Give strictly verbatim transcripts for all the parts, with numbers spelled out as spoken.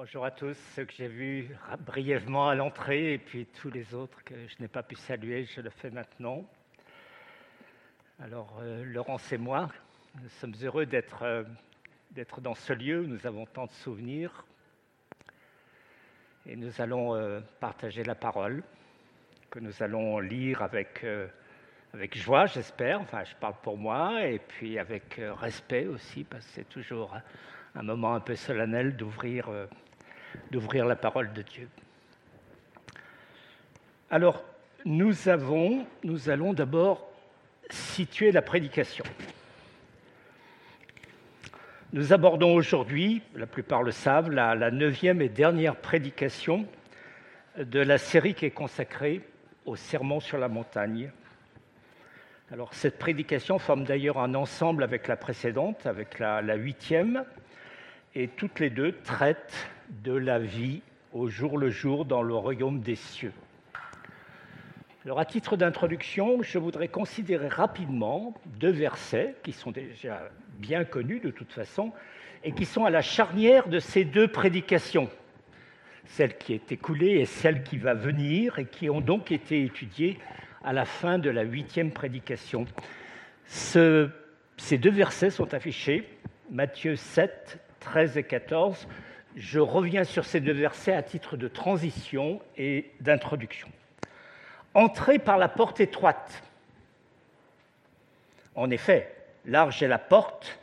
Bonjour à tous, ceux que j'ai vus brièvement à l'entrée et puis tous les autres que je n'ai pas pu saluer, je le fais maintenant. Alors, euh, Laurence et moi, nous sommes heureux d'être, euh, d'être dans ce lieu où nous avons tant de souvenirs et nous allons euh, partager la parole que nous allons lire avec, euh, avec joie, j'espère, enfin je parle pour moi, et puis avec euh, respect aussi parce que c'est toujours un moment un peu solennel d'ouvrir, euh, d'ouvrir la parole de Dieu. Alors, nous, avons, nous allons d'abord situer la prédication. Nous abordons aujourd'hui, la plupart le savent, la, la neuvième et dernière prédication de la série qui est consacrée au Sermon sur la Montagne. Alors, cette prédication forme d'ailleurs un ensemble avec la précédente, avec la, la huitième, et toutes les deux traitent de la vie au jour le jour dans le royaume des cieux. Alors, à titre d'introduction, je voudrais considérer rapidement deux versets qui sont déjà bien connus de toute façon et qui sont à la charnière de ces deux prédications, celle qui est écoulée et celle qui va venir et qui ont donc été étudiées à la fin de la huitième prédication. Ce, ces deux versets sont affichés, Matthieu sept, treize et quatorze. Je reviens sur ces deux versets à titre de transition et d'introduction. Entrez par la porte étroite. En effet, large est la porte,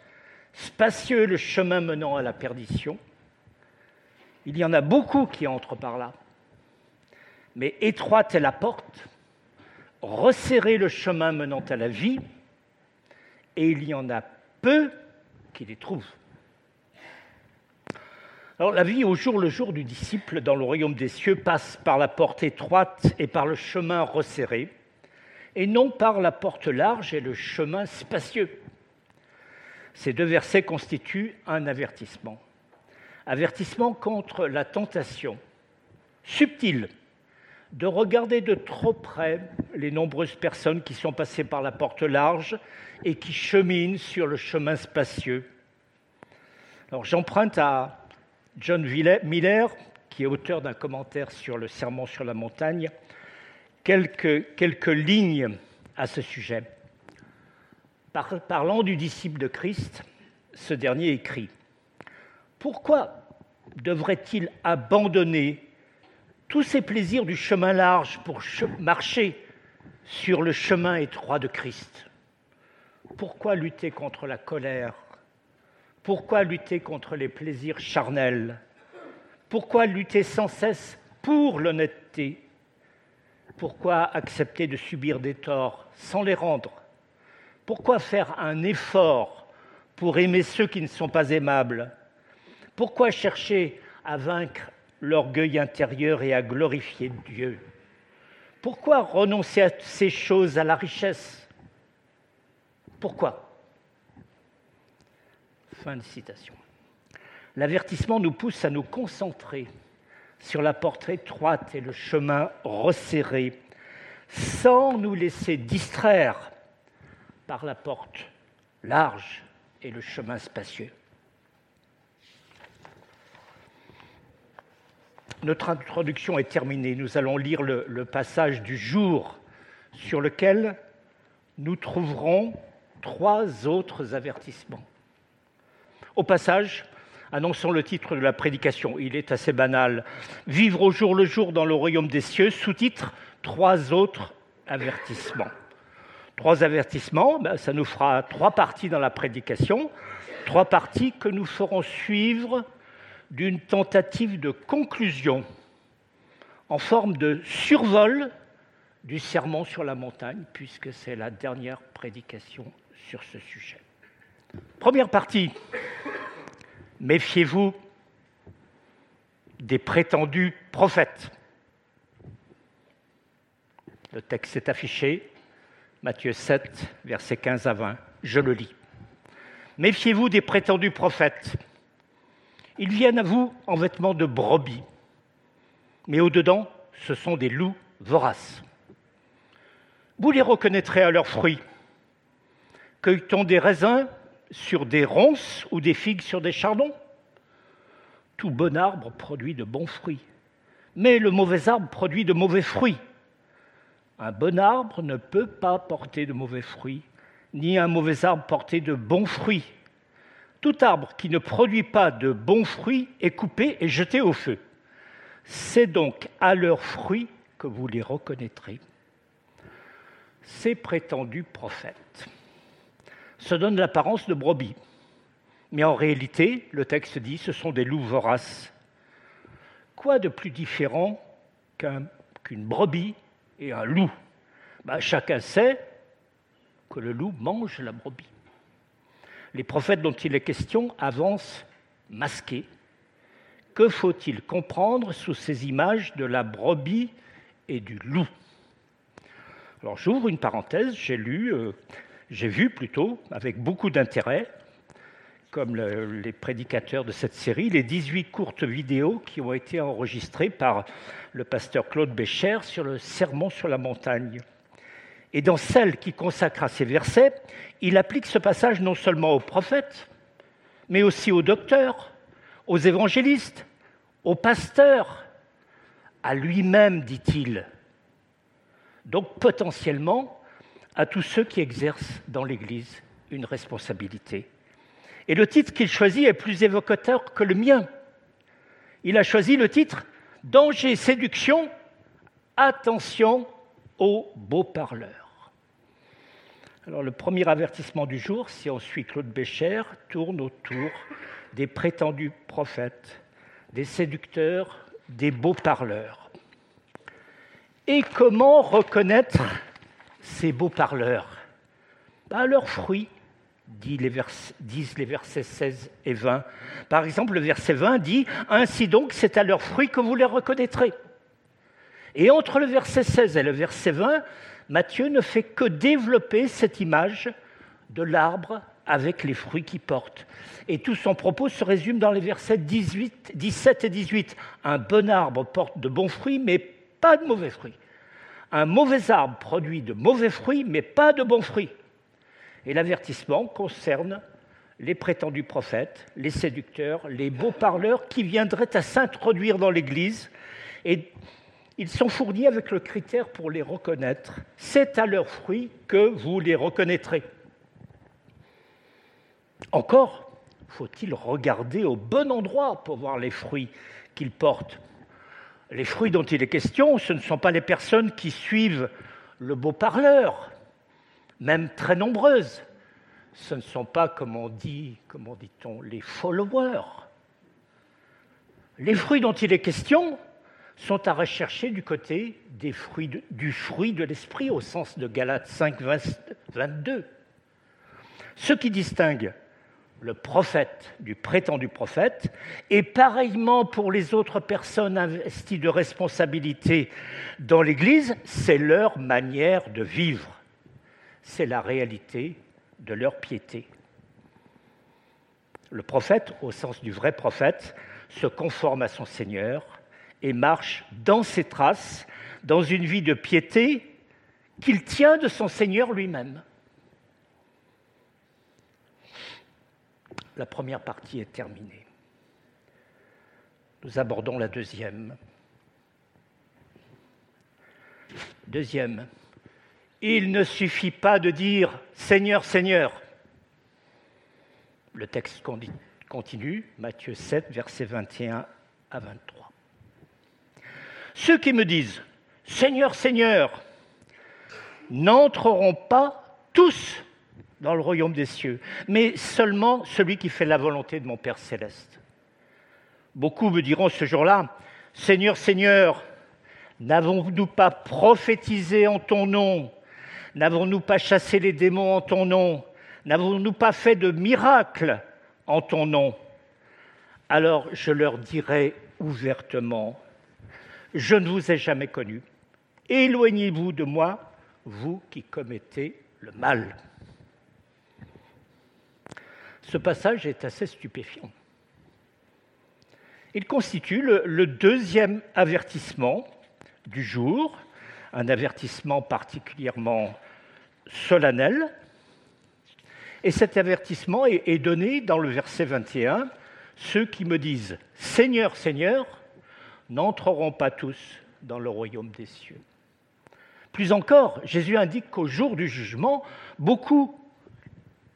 spacieux le chemin menant à la perdition. Il y en a beaucoup qui entrent par là. Mais étroite est la porte, resserré le chemin menant à la vie, et il y en a peu qui les trouvent. Alors, la vie au jour le jour du disciple dans le royaume des cieux passe par la porte étroite et par le chemin resserré, et non par la porte large et le chemin spacieux. Ces deux versets constituent un avertissement. Avertissement contre la tentation subtile de regarder de trop près les nombreuses personnes qui sont passées par la porte large et qui cheminent sur le chemin spacieux. Alors, j'emprunte à John Miller, qui est auteur d'un commentaire sur le Sermon sur la Montagne, quelques, quelques lignes à ce sujet. Par, parlant du disciple de Christ, ce dernier écrit « Pourquoi devrait-il abandonner tous ces plaisirs du chemin large pour che- marcher sur le chemin étroit de Christ? Pourquoi lutter contre la colère ? Pourquoi lutter contre les plaisirs charnels ? Pourquoi lutter sans cesse pour l'honnêteté ? Pourquoi accepter de subir des torts sans les rendre ? Pourquoi faire un effort pour aimer ceux qui ne sont pas aimables ? Pourquoi chercher à vaincre l'orgueil intérieur et à glorifier Dieu ? Pourquoi renoncer à ces choses, à la richesse ? Pourquoi ? Fin de citation. L'avertissement nous pousse à nous concentrer sur la porte étroite et le chemin resserré, sans nous laisser distraire par la porte large et le chemin spacieux. Notre introduction est terminée. Nous allons lire le, le passage du jour sur lequel nous trouverons trois autres avertissements. Au passage, annonçons le titre de la prédication, il est assez banal. « Vivre au jour le jour dans le royaume des cieux », sous-titre « Trois autres avertissements ». Trois avertissements, ben, ça nous fera trois parties dans la prédication, trois parties que nous ferons suivre d'une tentative de conclusion en forme de survol du Sermon sur la Montagne, puisque c'est la dernière prédication sur ce sujet. Première partie, méfiez-vous des prétendus prophètes. Le texte est affiché, Matthieu sept, versets quinze à vingt, je le lis. Méfiez-vous des prétendus prophètes. Ils viennent à vous en vêtements de brebis, mais au-dedans, ce sont des loups voraces. Vous les reconnaîtrez à leurs fruits. Cueille-t-on des raisins sur des ronces ou des figues sur des chardons ? tout bon arbre produit de bons fruits, mais le mauvais arbre produit de mauvais fruits. Un bon arbre ne peut pas porter de mauvais fruits, ni un mauvais arbre porter de bons fruits. Tout arbre qui ne produit pas de bons fruits est coupé et jeté au feu. C'est donc à leurs fruits que vous les reconnaîtrez. Ces prétendus prophètes se donnent l'apparence de brebis, mais en réalité, le texte dit, ce sont des loups voraces. Quoi de plus différent qu'un, qu'une brebis et un loup ? Ben, chacun sait que le loup mange la brebis. Les prophètes dont il est question avancent masqués. Que faut-il comprendre sous ces images de la brebis et du loup ? Alors j'ouvre une parenthèse, j'ai lu, euh, j'ai vu plutôt, avec beaucoup d'intérêt, comme le, les prédicateurs de cette série, les dix-huit courtes vidéos qui ont été enregistrées par le pasteur Claude Bécher sur le Sermon sur la Montagne. Et dans celle qui consacre à ces versets, il applique ce passage non seulement aux prophètes, mais aussi aux docteurs, aux évangélistes, aux pasteurs, à lui-même, dit-il. Donc potentiellement à tous ceux qui exercent dans l'Église une responsabilité. Et le titre qu'il choisit est plus évocateur que le mien. Il a choisi le titre « Danger, séduction, attention aux beaux parleurs ». Alors le premier avertissement du jour, si on suit Claude Bécher, tourne autour des prétendus prophètes, des séducteurs, des beaux parleurs. Et comment reconnaître ces beaux parleurs ? À leurs fruits, disent les versets seize et vingt. Par exemple, le verset vingt dit « Ainsi donc, c'est à leurs fruits que vous les reconnaîtrez ». Et entre le verset seize et le verset vingt, Matthieu ne fait que développer cette image de l'arbre avec les fruits qu'il porte. Et tout son propos se résume dans les versets dix-huit, dix-sept et dix-huit. Un bon arbre porte de bons fruits, mais pas de mauvais fruits. Un mauvais arbre produit de mauvais fruits, mais pas de bons fruits. Et l'avertissement concerne les prétendus prophètes, les séducteurs, les beaux parleurs qui viendraient à s'introduire dans l'Église. Et ils sont fournis avec le critère pour les reconnaître. C'est à leurs fruits que vous les reconnaîtrez. Encore, faut-il regarder au bon endroit pour voir les fruits qu'ils portent. Les fruits dont il est question, ce ne sont pas les personnes qui suivent le beau parleur, même très nombreuses. Ce ne sont pas, comme on dit, comment dit-on, les followers. Les fruits dont il est question sont à rechercher du côté des fruits de, du fruit de l'esprit, au sens de Galates cinq, vingt-deux. Ce qui distingue le prophète du prétendu prophète, et pareillement pour les autres personnes investies de responsabilité dans l'Église, c'est leur manière de vivre. C'est la réalité de leur piété. Le prophète, au sens du vrai prophète, se conforme à son Seigneur et marche dans ses traces, dans une vie de piété qu'il tient de son Seigneur lui-même. La première partie est terminée. Nous abordons la deuxième. Deuxième, il ne suffit pas de dire « Seigneur, Seigneur ». Le texte continue, Matthieu sept, versets vingt et un à vingt-trois. Ceux qui me disent « Seigneur, Seigneur » n'entreront pas tous dans le royaume des cieux, mais seulement celui qui fait la volonté de mon Père céleste. Beaucoup me diront ce jour-là, « Seigneur, Seigneur, n'avons-nous pas prophétisé en ton nom ? N'avons-nous pas chassé les démons en ton nom ? N'avons-nous pas fait de miracles en ton nom ?» Alors je leur dirai ouvertement, « Je ne vous ai jamais connu. Éloignez-vous de moi, vous qui commettez le mal. » Ce passage est assez stupéfiant. Il constitue le, le deuxième avertissement du jour, un avertissement particulièrement solennel. Et cet avertissement est, est donné dans le verset vingt et un, Ceux qui me disent « Seigneur, Seigneur » n'entreront pas tous dans le royaume des cieux. Plus encore, Jésus indique qu'au jour du jugement, beaucoup,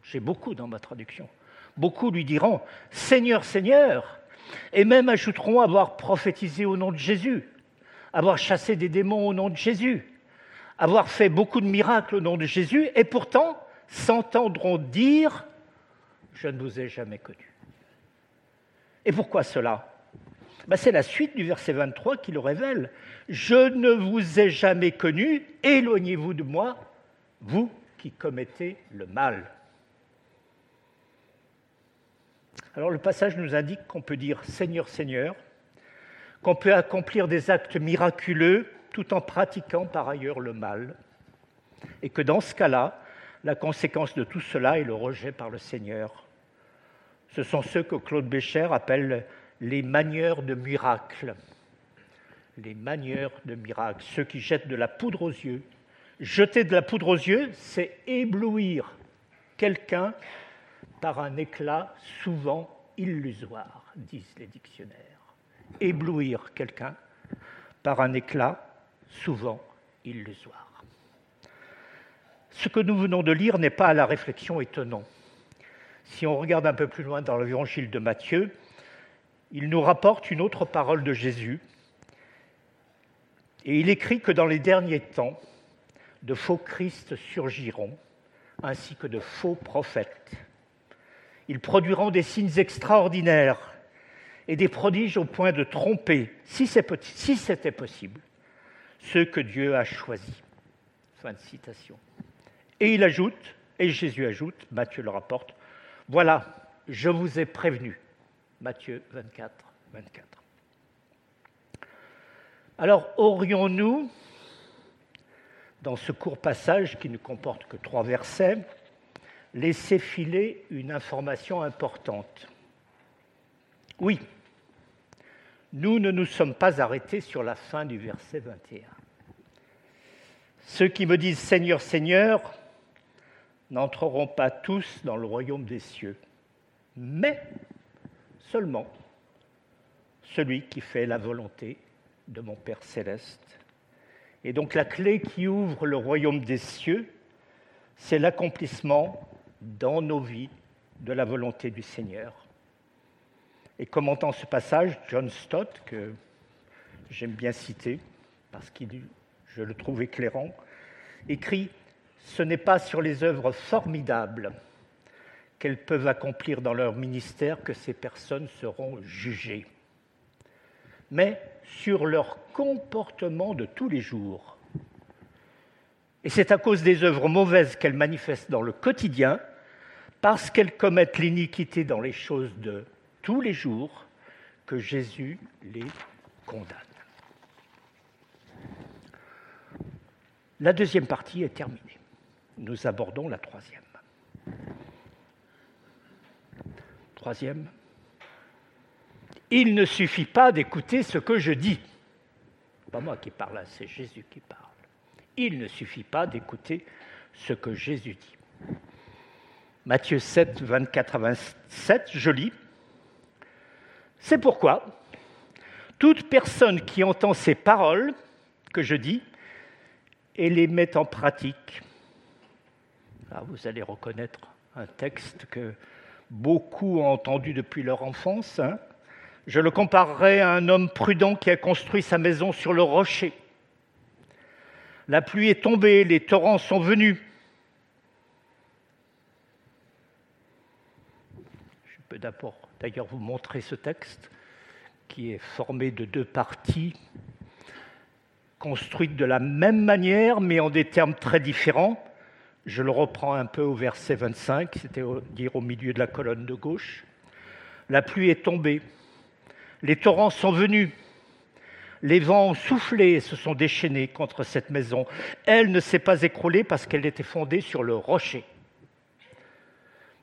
j'ai beaucoup dans ma traduction, beaucoup lui diront « Seigneur, Seigneur » et même ajouteront avoir prophétisé au nom de Jésus, avoir chassé des démons au nom de Jésus, avoir fait beaucoup de miracles au nom de Jésus, et pourtant s'entendront dire « Je ne vous ai jamais connu ». Et pourquoi cela ? Ben c'est la suite du verset vingt-trois qui le révèle. « Je ne vous ai jamais connu, éloignez-vous de moi, vous qui commettez le mal. » Alors le passage nous indique qu'on peut dire « Seigneur, Seigneur », qu'on peut accomplir des actes miraculeux tout en pratiquant par ailleurs le mal, et que dans ce cas-là, la conséquence de tout cela est le rejet par le Seigneur. Ce sont ceux que Claude Bécher appelle les manieurs de miracles. Les manieurs de miracles, ceux qui jettent de la poudre aux yeux. Jeter de la poudre aux yeux, c'est éblouir quelqu'un par un éclat souvent illusoire, disent les dictionnaires. Éblouir quelqu'un par un éclat souvent illusoire. Ce que nous venons de lire n'est pas à la réflexion étonnant. Si on regarde un peu plus loin dans l'évangile de Matthieu, il nous rapporte une autre parole de Jésus. Et il écrit que dans les derniers temps, de faux Christs surgiront, ainsi que de faux prophètes. Ils produiront des signes extraordinaires et des prodiges au point de tromper, si c'était possible, ceux que Dieu a choisis. Fin de citation. Et il ajoute, et Jésus ajoute, Matthieu le rapporte, « Voilà, je vous ai prévenu. » Matthieu vingt-quatre, vingt-quatre. Alors, aurions-nous, dans ce court passage qui ne comporte que trois versets, laissé filer une information importante ? Oui, nous ne nous sommes pas arrêtés sur la fin du verset vingt et un. Ceux qui me disent « Seigneur, Seigneur » n'entreront pas tous dans le royaume des cieux, mais seulement celui qui fait la volonté de mon Père céleste. Et donc la clé qui ouvre le royaume des cieux, c'est l'accomplissement dans nos vies de la volonté du Seigneur. Et commentant ce passage, John Stott, que j'aime bien citer, parce que je le trouve éclairant, écrit « Ce n'est pas sur les œuvres formidables qu'elles peuvent accomplir dans leur ministère que ces personnes seront jugées, mais sur leur comportement de tous les jours. Et c'est à cause des œuvres mauvaises qu'elles manifestent dans le quotidien, parce qu'elles commettent l'iniquité dans les choses de tous les jours, que Jésus les condamne. » La deuxième partie est terminée. Nous abordons la troisième. Troisième. Il ne suffit pas d'écouter ce que je dis. C'est pas moi qui parle, hein, c'est Jésus qui parle. Il ne suffit pas d'écouter ce que Jésus dit. Matthieu sept, vingt-quatre à vingt-sept, je lis. C'est pourquoi toute personne qui entend ces paroles que je dis et les met en pratique. Alors vous allez reconnaître un texte que beaucoup ont entendu depuis leur enfance. Hein. Je le comparerai à un homme prudent qui a construit sa maison sur le rocher. La pluie est tombée, les torrents sont venus. Je peux d'abord d'ailleurs vous montrer ce texte qui est formé de deux parties, construites de la même manière mais en des termes très différents. Je le reprends un peu au verset vingt-cinq, c'est-à-dire au milieu de la colonne de gauche. La pluie est tombée, les torrents sont venus, les vents ont soufflé et se sont déchaînés contre cette maison. Elle ne s'est pas écroulée parce qu'elle était fondée sur le rocher.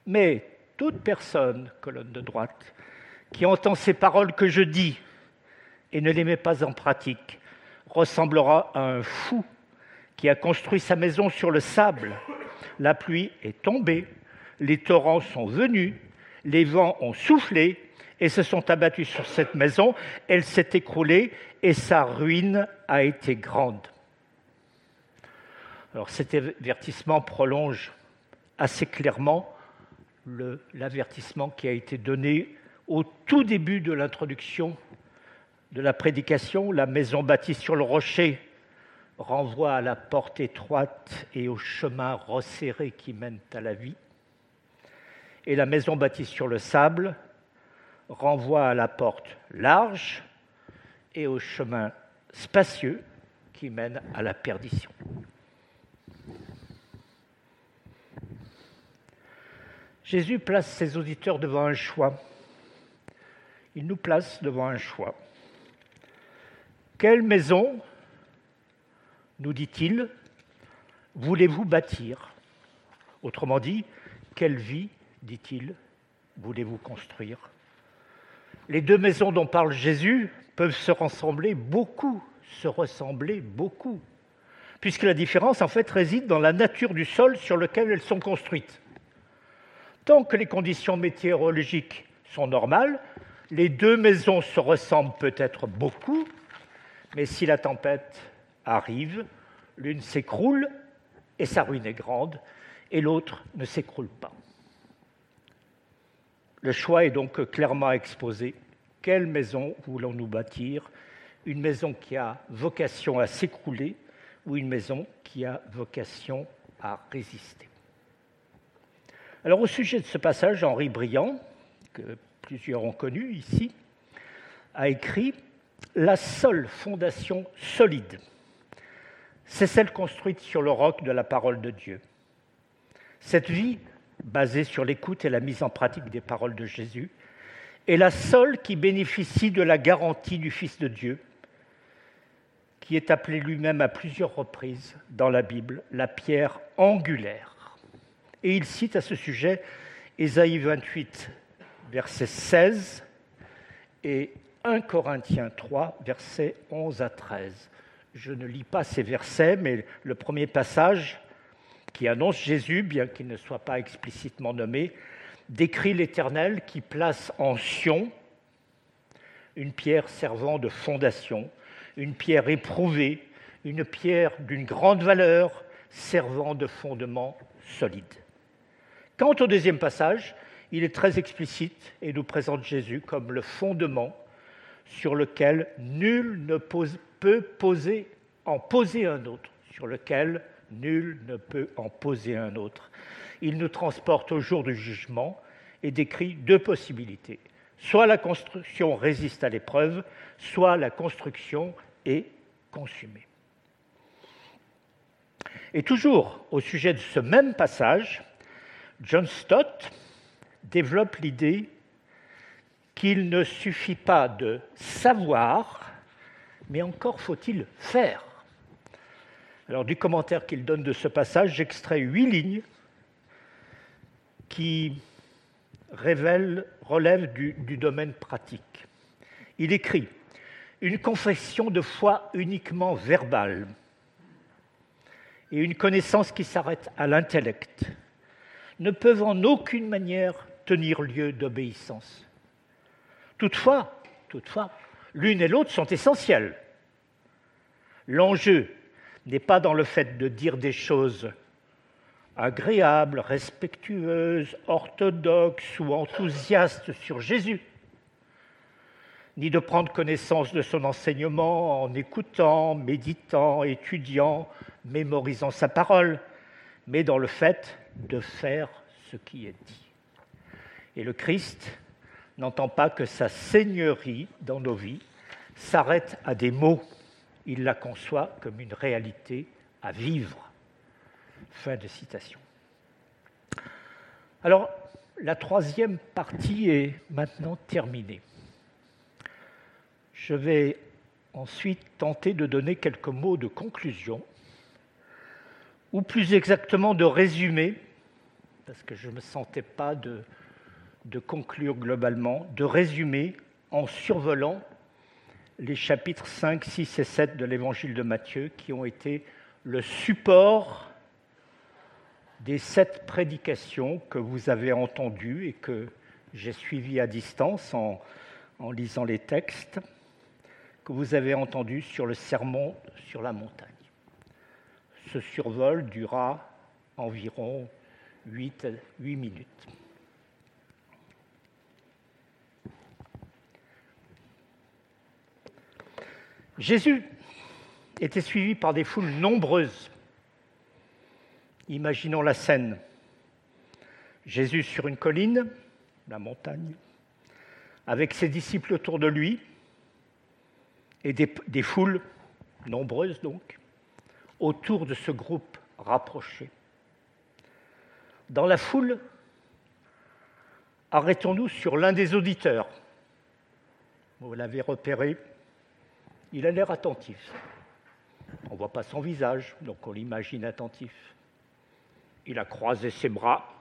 Mais toute personne, colonne de droite, qui entend ces paroles que je dis et ne les met pas en pratique, ressemblera à un fou qui a construit sa maison sur le sable. La pluie est tombée, les torrents sont venus, les vents ont soufflé et se sont abattus sur cette maison. Elle s'est écroulée et sa ruine a été grande. » Alors cet avertissement prolonge assez clairement le, l'avertissement qui a été donné au tout début de l'introduction de la prédication. La maison bâtie sur le rocher renvoie à la porte étroite et au chemin resserré qui mène à la vie. Et la maison bâtie sur le sable renvoie à la porte large et au chemin spacieux qui mène à la perdition. Jésus place ses auditeurs devant un choix. Il nous place devant un choix. Quelle maison, nous dit-il, voulez-vous bâtir ? Autrement dit, quelle vie, dit-il, voulez-vous construire ? Les deux maisons dont parle Jésus peuvent se ressembler beaucoup, se ressembler beaucoup, puisque la différence en fait réside dans la nature du sol sur lequel elles sont construites. Tant que les conditions météorologiques sont normales, les deux maisons se ressemblent peut-être beaucoup, mais si la tempête arrive, l'une s'écroule et sa ruine est grande, et l'autre ne s'écroule pas. Le choix est donc clairement exposé. Quelle maison voulons-nous bâtir ? Une maison qui a vocation à s'écrouler ou une maison qui a vocation à résister ? Alors au sujet de ce passage, Henri Briand, que plusieurs ont connu ici, a écrit « La seule fondation solide ». C'est celle construite sur le roc de la parole de Dieu. Cette vie, basée sur l'écoute et la mise en pratique des paroles de Jésus, est la seule qui bénéficie de la garantie du Fils de Dieu, qui est appelé lui-même à plusieurs reprises dans la Bible, la pierre angulaire. Et il cite à ce sujet Ésaïe vingt-huit, verset seize, et premier Corinthiens trois, versets onze à treize. Je ne lis pas ces versets, mais le premier passage qui annonce Jésus, bien qu'il ne soit pas explicitement nommé, décrit l'Éternel qui place en Sion une pierre servant de fondation, une pierre éprouvée, une pierre d'une grande valeur servant de fondement solide. Quant au deuxième passage, il est très explicite et nous présente Jésus comme le fondement sur lequel nul ne pose peut poser, en poser un autre, sur lequel nul ne peut en poser un autre. Il nous transporte au jour du jugement et décrit deux possibilités. Soit la construction résiste à l'épreuve, soit la construction est consumée. Et toujours au sujet de ce même passage, John Stott développe l'idée qu'il ne suffit pas de savoir, mais encore faut-il faire. Alors, du commentaire qu'il donne de ce passage, j'extrais huit lignes qui révèlent, relèvent du, du domaine pratique. Il écrit « Une confession de foi uniquement verbale et une connaissance qui s'arrête à l'intellect ne peuvent en aucune manière tenir lieu d'obéissance. Toutefois, toutefois, l'une et l'autre sont essentielles. L'enjeu n'est pas dans le fait de dire des choses agréables, respectueuses, orthodoxes ou enthousiastes sur Jésus, ni de prendre connaissance de son enseignement en écoutant, méditant, étudiant, mémorisant sa parole, mais dans le fait de faire ce qui est dit. Et le Christ n'entend pas que sa seigneurie dans nos vies s'arrête à des mots. Il la conçoit comme une réalité à vivre. » Fin de citation. Alors, la troisième partie est maintenant terminée. Je vais ensuite tenter de donner quelques mots de conclusion, ou plus exactement de résumé, parce que je ne me sentais pas de... de conclure globalement, de résumer en survolant les chapitres cinq, six et sept de l'évangile de Matthieu qui ont été le support des sept prédications que vous avez entendues et que j'ai suivi à distance en, en lisant les textes que vous avez entendus sur le Sermon sur la Montagne. Ce survol dura environ huit, huit minutes. Jésus était suivi par des foules nombreuses. Imaginons la scène. Jésus sur une colline, la montagne, avec ses disciples autour de lui, et des, des foules, nombreuses donc, autour de ce groupe rapproché. Dans la foule, arrêtons-nous sur l'un des auditeurs. Vous l'avez repéré, il a l'air attentif. On ne voit pas son visage, donc on l'imagine attentif. Il a croisé ses bras.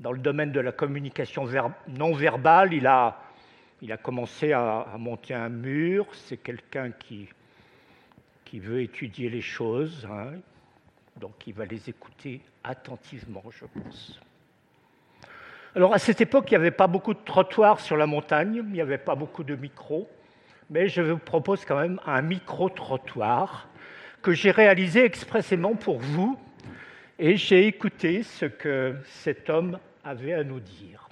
Dans le domaine de la communication non verbale, il a, il a commencé à, à monter un mur. C'est quelqu'un qui, qui veut étudier les choses, hein. Donc il va les écouter attentivement, je pense. Alors à cette époque, il n'y avait pas beaucoup de trottoirs sur la montagne, il n'y avait pas beaucoup de micros, mais je vous propose quand même un micro-trottoir que j'ai réalisé expressément pour vous, et j'ai écouté ce que cet homme avait à nous dire.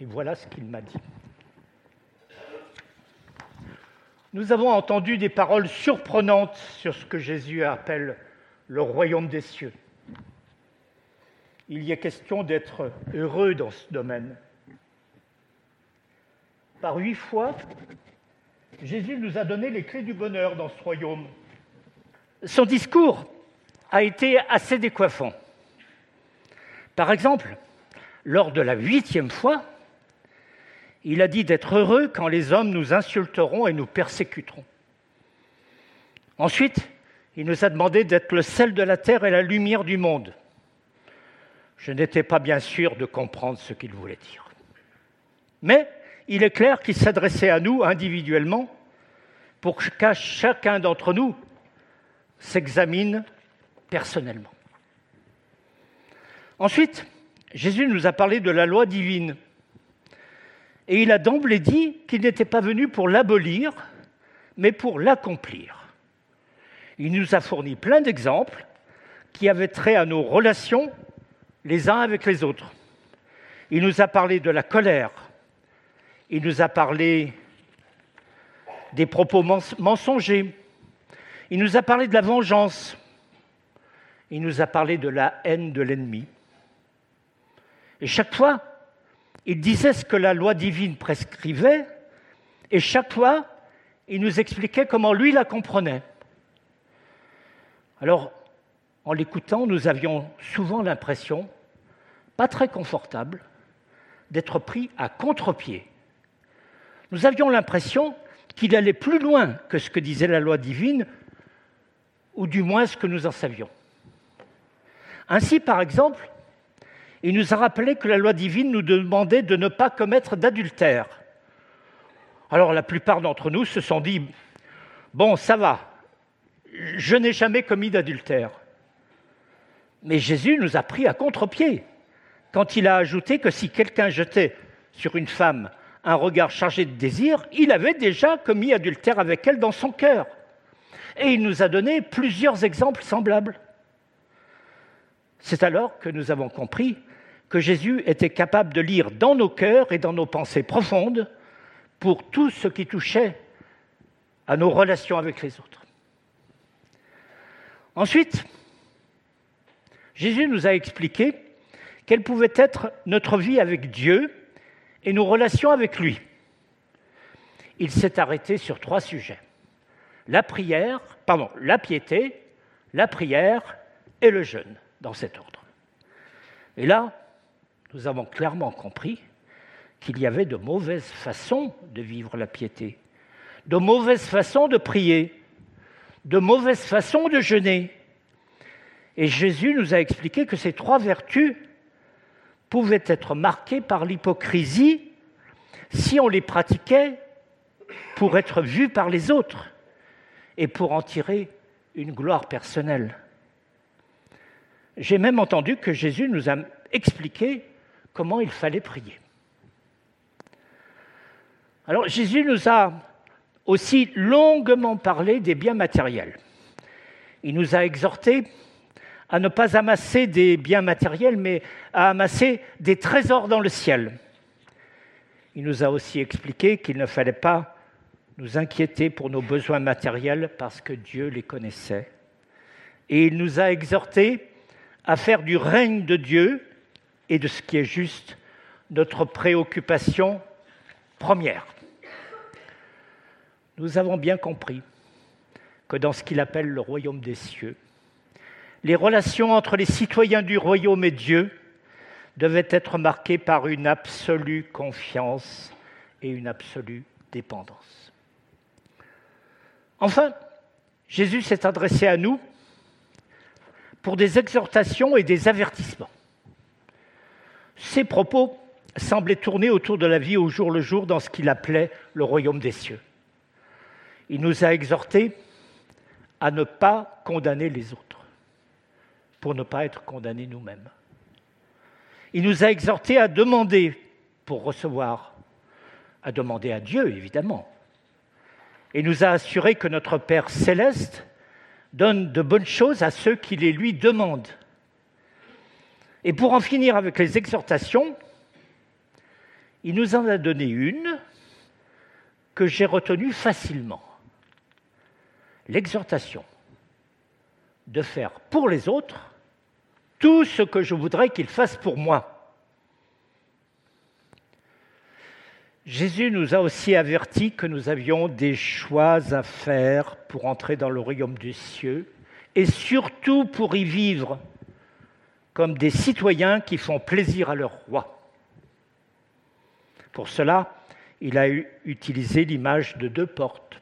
Et voilà ce qu'il m'a dit. Nous avons entendu des paroles surprenantes sur ce que Jésus appelle le royaume des cieux. Il y est question d'être heureux dans ce domaine. Par huit fois, Jésus nous a donné les clés du bonheur dans ce royaume. Son discours a été assez décoiffant. Par exemple, lors de la huitième fois, il a dit d'être heureux quand les hommes nous insulteront et nous persécuteront. Ensuite, il nous a demandé d'être le sel de la terre et la lumière du monde. Je n'étais pas bien sûr de comprendre ce qu'il voulait dire. Mais il est clair qu'il s'adressait à nous individuellement pour que chacun d'entre nous s'examine personnellement. Ensuite, Jésus nous a parlé de la loi divine. Et il a d'emblée dit qu'il n'était pas venu pour l'abolir, mais pour l'accomplir. Il nous a fourni plein d'exemples qui avaient trait à nos relations les uns avec les autres. Il nous a parlé de la colère. Il nous a parlé des propos mensongers. Il nous a parlé de la vengeance. Il nous a parlé de la haine de l'ennemi. Et chaque fois, il disait ce que la loi divine prescrivait, et chaque fois, il nous expliquait comment lui la comprenait. Alors, en l'écoutant, nous avions souvent l'impression, pas très confortable, d'être pris à contre-pied. Nous avions l'impression qu'il allait plus loin que ce que disait la loi divine, ou du moins ce que nous en savions. Ainsi, par exemple, il nous a rappelé que la loi divine nous demandait de ne pas commettre d'adultère. Alors, la plupart d'entre nous se sont dit « Bon, ça va, je n'ai jamais commis d'adultère. » Mais Jésus nous a pris à contre-pied quand il a ajouté que si quelqu'un jetait sur une femme un regard chargé de désir, il avait déjà commis adultère avec elle dans son cœur. Et il nous a donné plusieurs exemples semblables. C'est alors que nous avons compris que Jésus était capable de lire dans nos cœurs et dans nos pensées profondes pour tout ce qui touchait à nos relations avec les autres. Ensuite, Jésus nous a expliqué quelle pouvait être notre vie avec Dieu et nos relations avec lui. Il s'est arrêté sur trois sujets. La prière, pardon, la piété, la prière et le jeûne, dans cet ordre. Et là, nous avons clairement compris qu'il y avait de mauvaises façons de vivre la piété, de mauvaises façons de prier, de mauvaises façons de jeûner. Et Jésus nous a expliqué que ces trois vertus pouvaient être marquées par l'hypocrisie si on les pratiquait pour être vu par les autres et pour en tirer une gloire personnelle. J'ai même entendu que Jésus nous a expliqué comment il fallait prier. Alors Jésus nous a aussi longuement parlé des biens matériels. Il nous a exhortés à ne pas amasser des biens matériels, mais à amasser des trésors dans le ciel. Il nous a aussi expliqué qu'il ne fallait pas nous inquiéter pour nos besoins matériels parce que Dieu les connaissait. Et il nous a exhortés à faire du règne de Dieu et de ce qui est juste notre préoccupation première. Nous avons bien compris que dans ce qu'il appelle le royaume des cieux, les relations entre les citoyens du royaume et Dieu devaient être marquées par une absolue confiance et une absolue dépendance. Enfin, Jésus s'est adressé à nous pour des exhortations et des avertissements. Ses propos semblait tourner autour de la vie au jour le jour dans ce qu'il appelait le royaume des cieux. Il nous a exhortés à ne pas condamner les autres, pour ne pas être condamnés nous-mêmes. Il nous a exhortés à demander pour recevoir, à demander à Dieu, évidemment. Et nous a assuré que notre Père céleste donne de bonnes choses à ceux qui les lui demandent. Et pour en finir avec les exhortations, il nous en a donné une que j'ai retenue facilement. L'exhortation de faire pour les autres tout ce que je voudrais qu'ils fassent pour moi. Jésus nous a aussi avertis que nous avions des choix à faire pour entrer dans le royaume des cieux et surtout pour y vivre comme des citoyens qui font plaisir à leur roi. Pour cela, il a utilisé l'image de deux portes,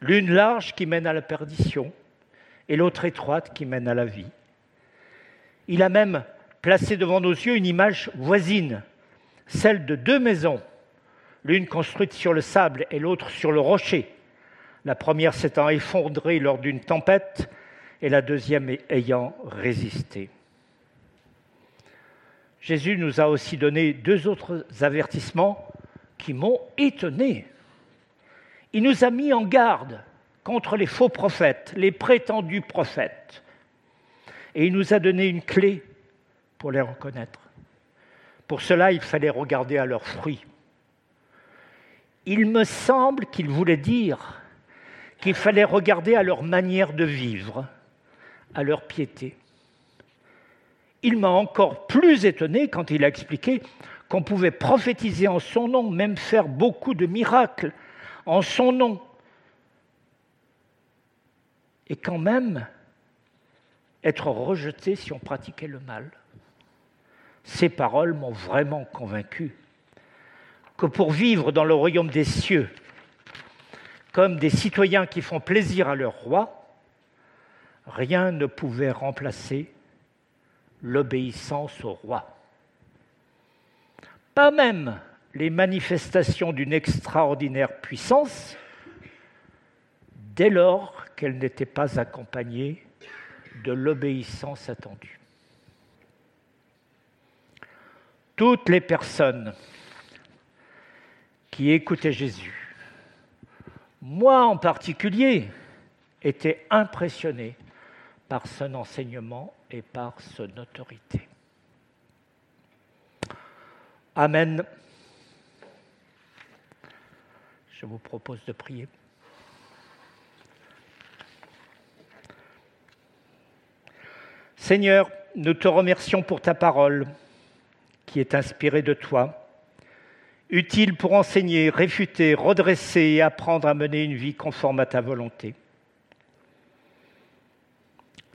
l'une large qui mène à la perdition et l'autre étroite qui mène à la vie. Il a même placé devant nos yeux une image voisine, celle de deux maisons, l'une construite sur le sable et l'autre sur le rocher, la première s'étant effondrée lors d'une tempête et la deuxième ayant résisté. Jésus nous a aussi donné deux autres avertissements qui m'ont étonné. Il nous a mis en garde contre les faux prophètes, les prétendus prophètes. Et il nous a donné une clé pour les reconnaître. Pour cela, il fallait regarder à leurs fruits. Il me semble qu'il voulait dire qu'il fallait regarder à leur manière de vivre, à leur piété. Il m'a encore plus étonné quand il a expliqué qu'on pouvait prophétiser en son nom, même faire beaucoup de miracles en son nom. Et quand même, être rejeté si on pratiquait le mal. Ces paroles m'ont vraiment convaincu que pour vivre dans le royaume des cieux, comme des citoyens qui font plaisir à leur roi, rien ne pouvait remplacer l'obéissance au roi. Pas même les manifestations d'une extraordinaire puissance, dès lors qu'elles n'étaient pas accompagnées de l'obéissance attendue. Toutes les personnes qui écoutaient Jésus, moi en particulier, étaient impressionnées par son enseignement et par son autorité. Amen. Je vous propose de prier. Seigneur, nous te remercions pour ta parole qui est inspirée de toi, utile pour enseigner, réfuter, redresser et apprendre à mener une vie conforme à ta volonté.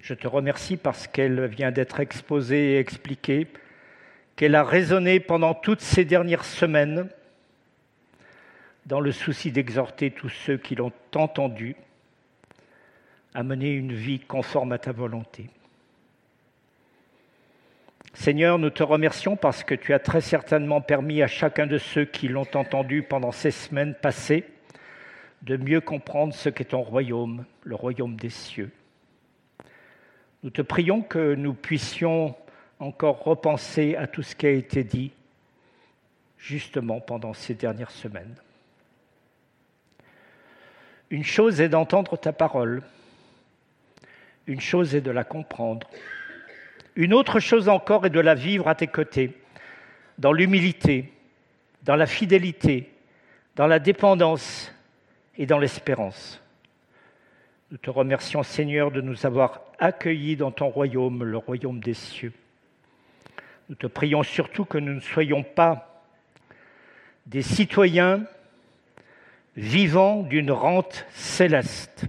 Je te remercie parce qu'elle vient d'être exposée et expliquée, qu'elle a résonné pendant toutes ces dernières semaines dans le souci d'exhorter tous ceux qui l'ont entendu à mener une vie conforme à ta volonté. Seigneur, nous te remercions parce que tu as très certainement permis à chacun de ceux qui l'ont entendu pendant ces semaines passées de mieux comprendre ce qu'est ton royaume, le royaume des cieux. Nous te prions que nous puissions encore repenser à tout ce qui a été dit, justement, pendant ces dernières semaines. Une chose est d'entendre ta parole, une chose est de la comprendre, une autre chose encore est de la vivre à tes côtés, dans l'humilité, dans la fidélité, dans la dépendance et dans l'espérance. Nous te remercions, Seigneur, de nous avoir accueillis dans ton royaume, le royaume des cieux. Nous te prions surtout que nous ne soyons pas des citoyens vivants d'une rente céleste,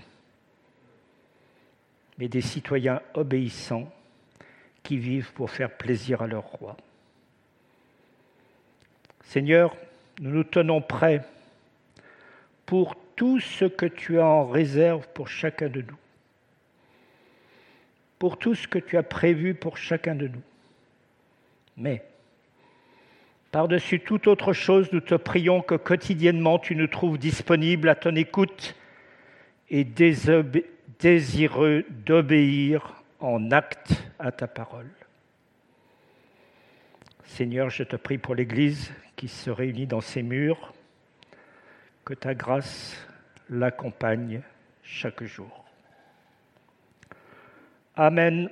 mais des citoyens obéissants qui vivent pour faire plaisir à leur roi. Seigneur, nous nous tenons prêts pour tout ce que tu as en réserve pour chacun de nous, pour tout ce que tu as prévu pour chacun de nous. Mais, par-dessus toute autre chose, nous te prions que quotidiennement tu nous trouves disponibles à ton écoute et désobé- désireux d'obéir en acte à ta parole. Seigneur, je te prie pour l'Église qui se réunit dans ces murs, que ta grâce l'accompagne chaque jour. Amen.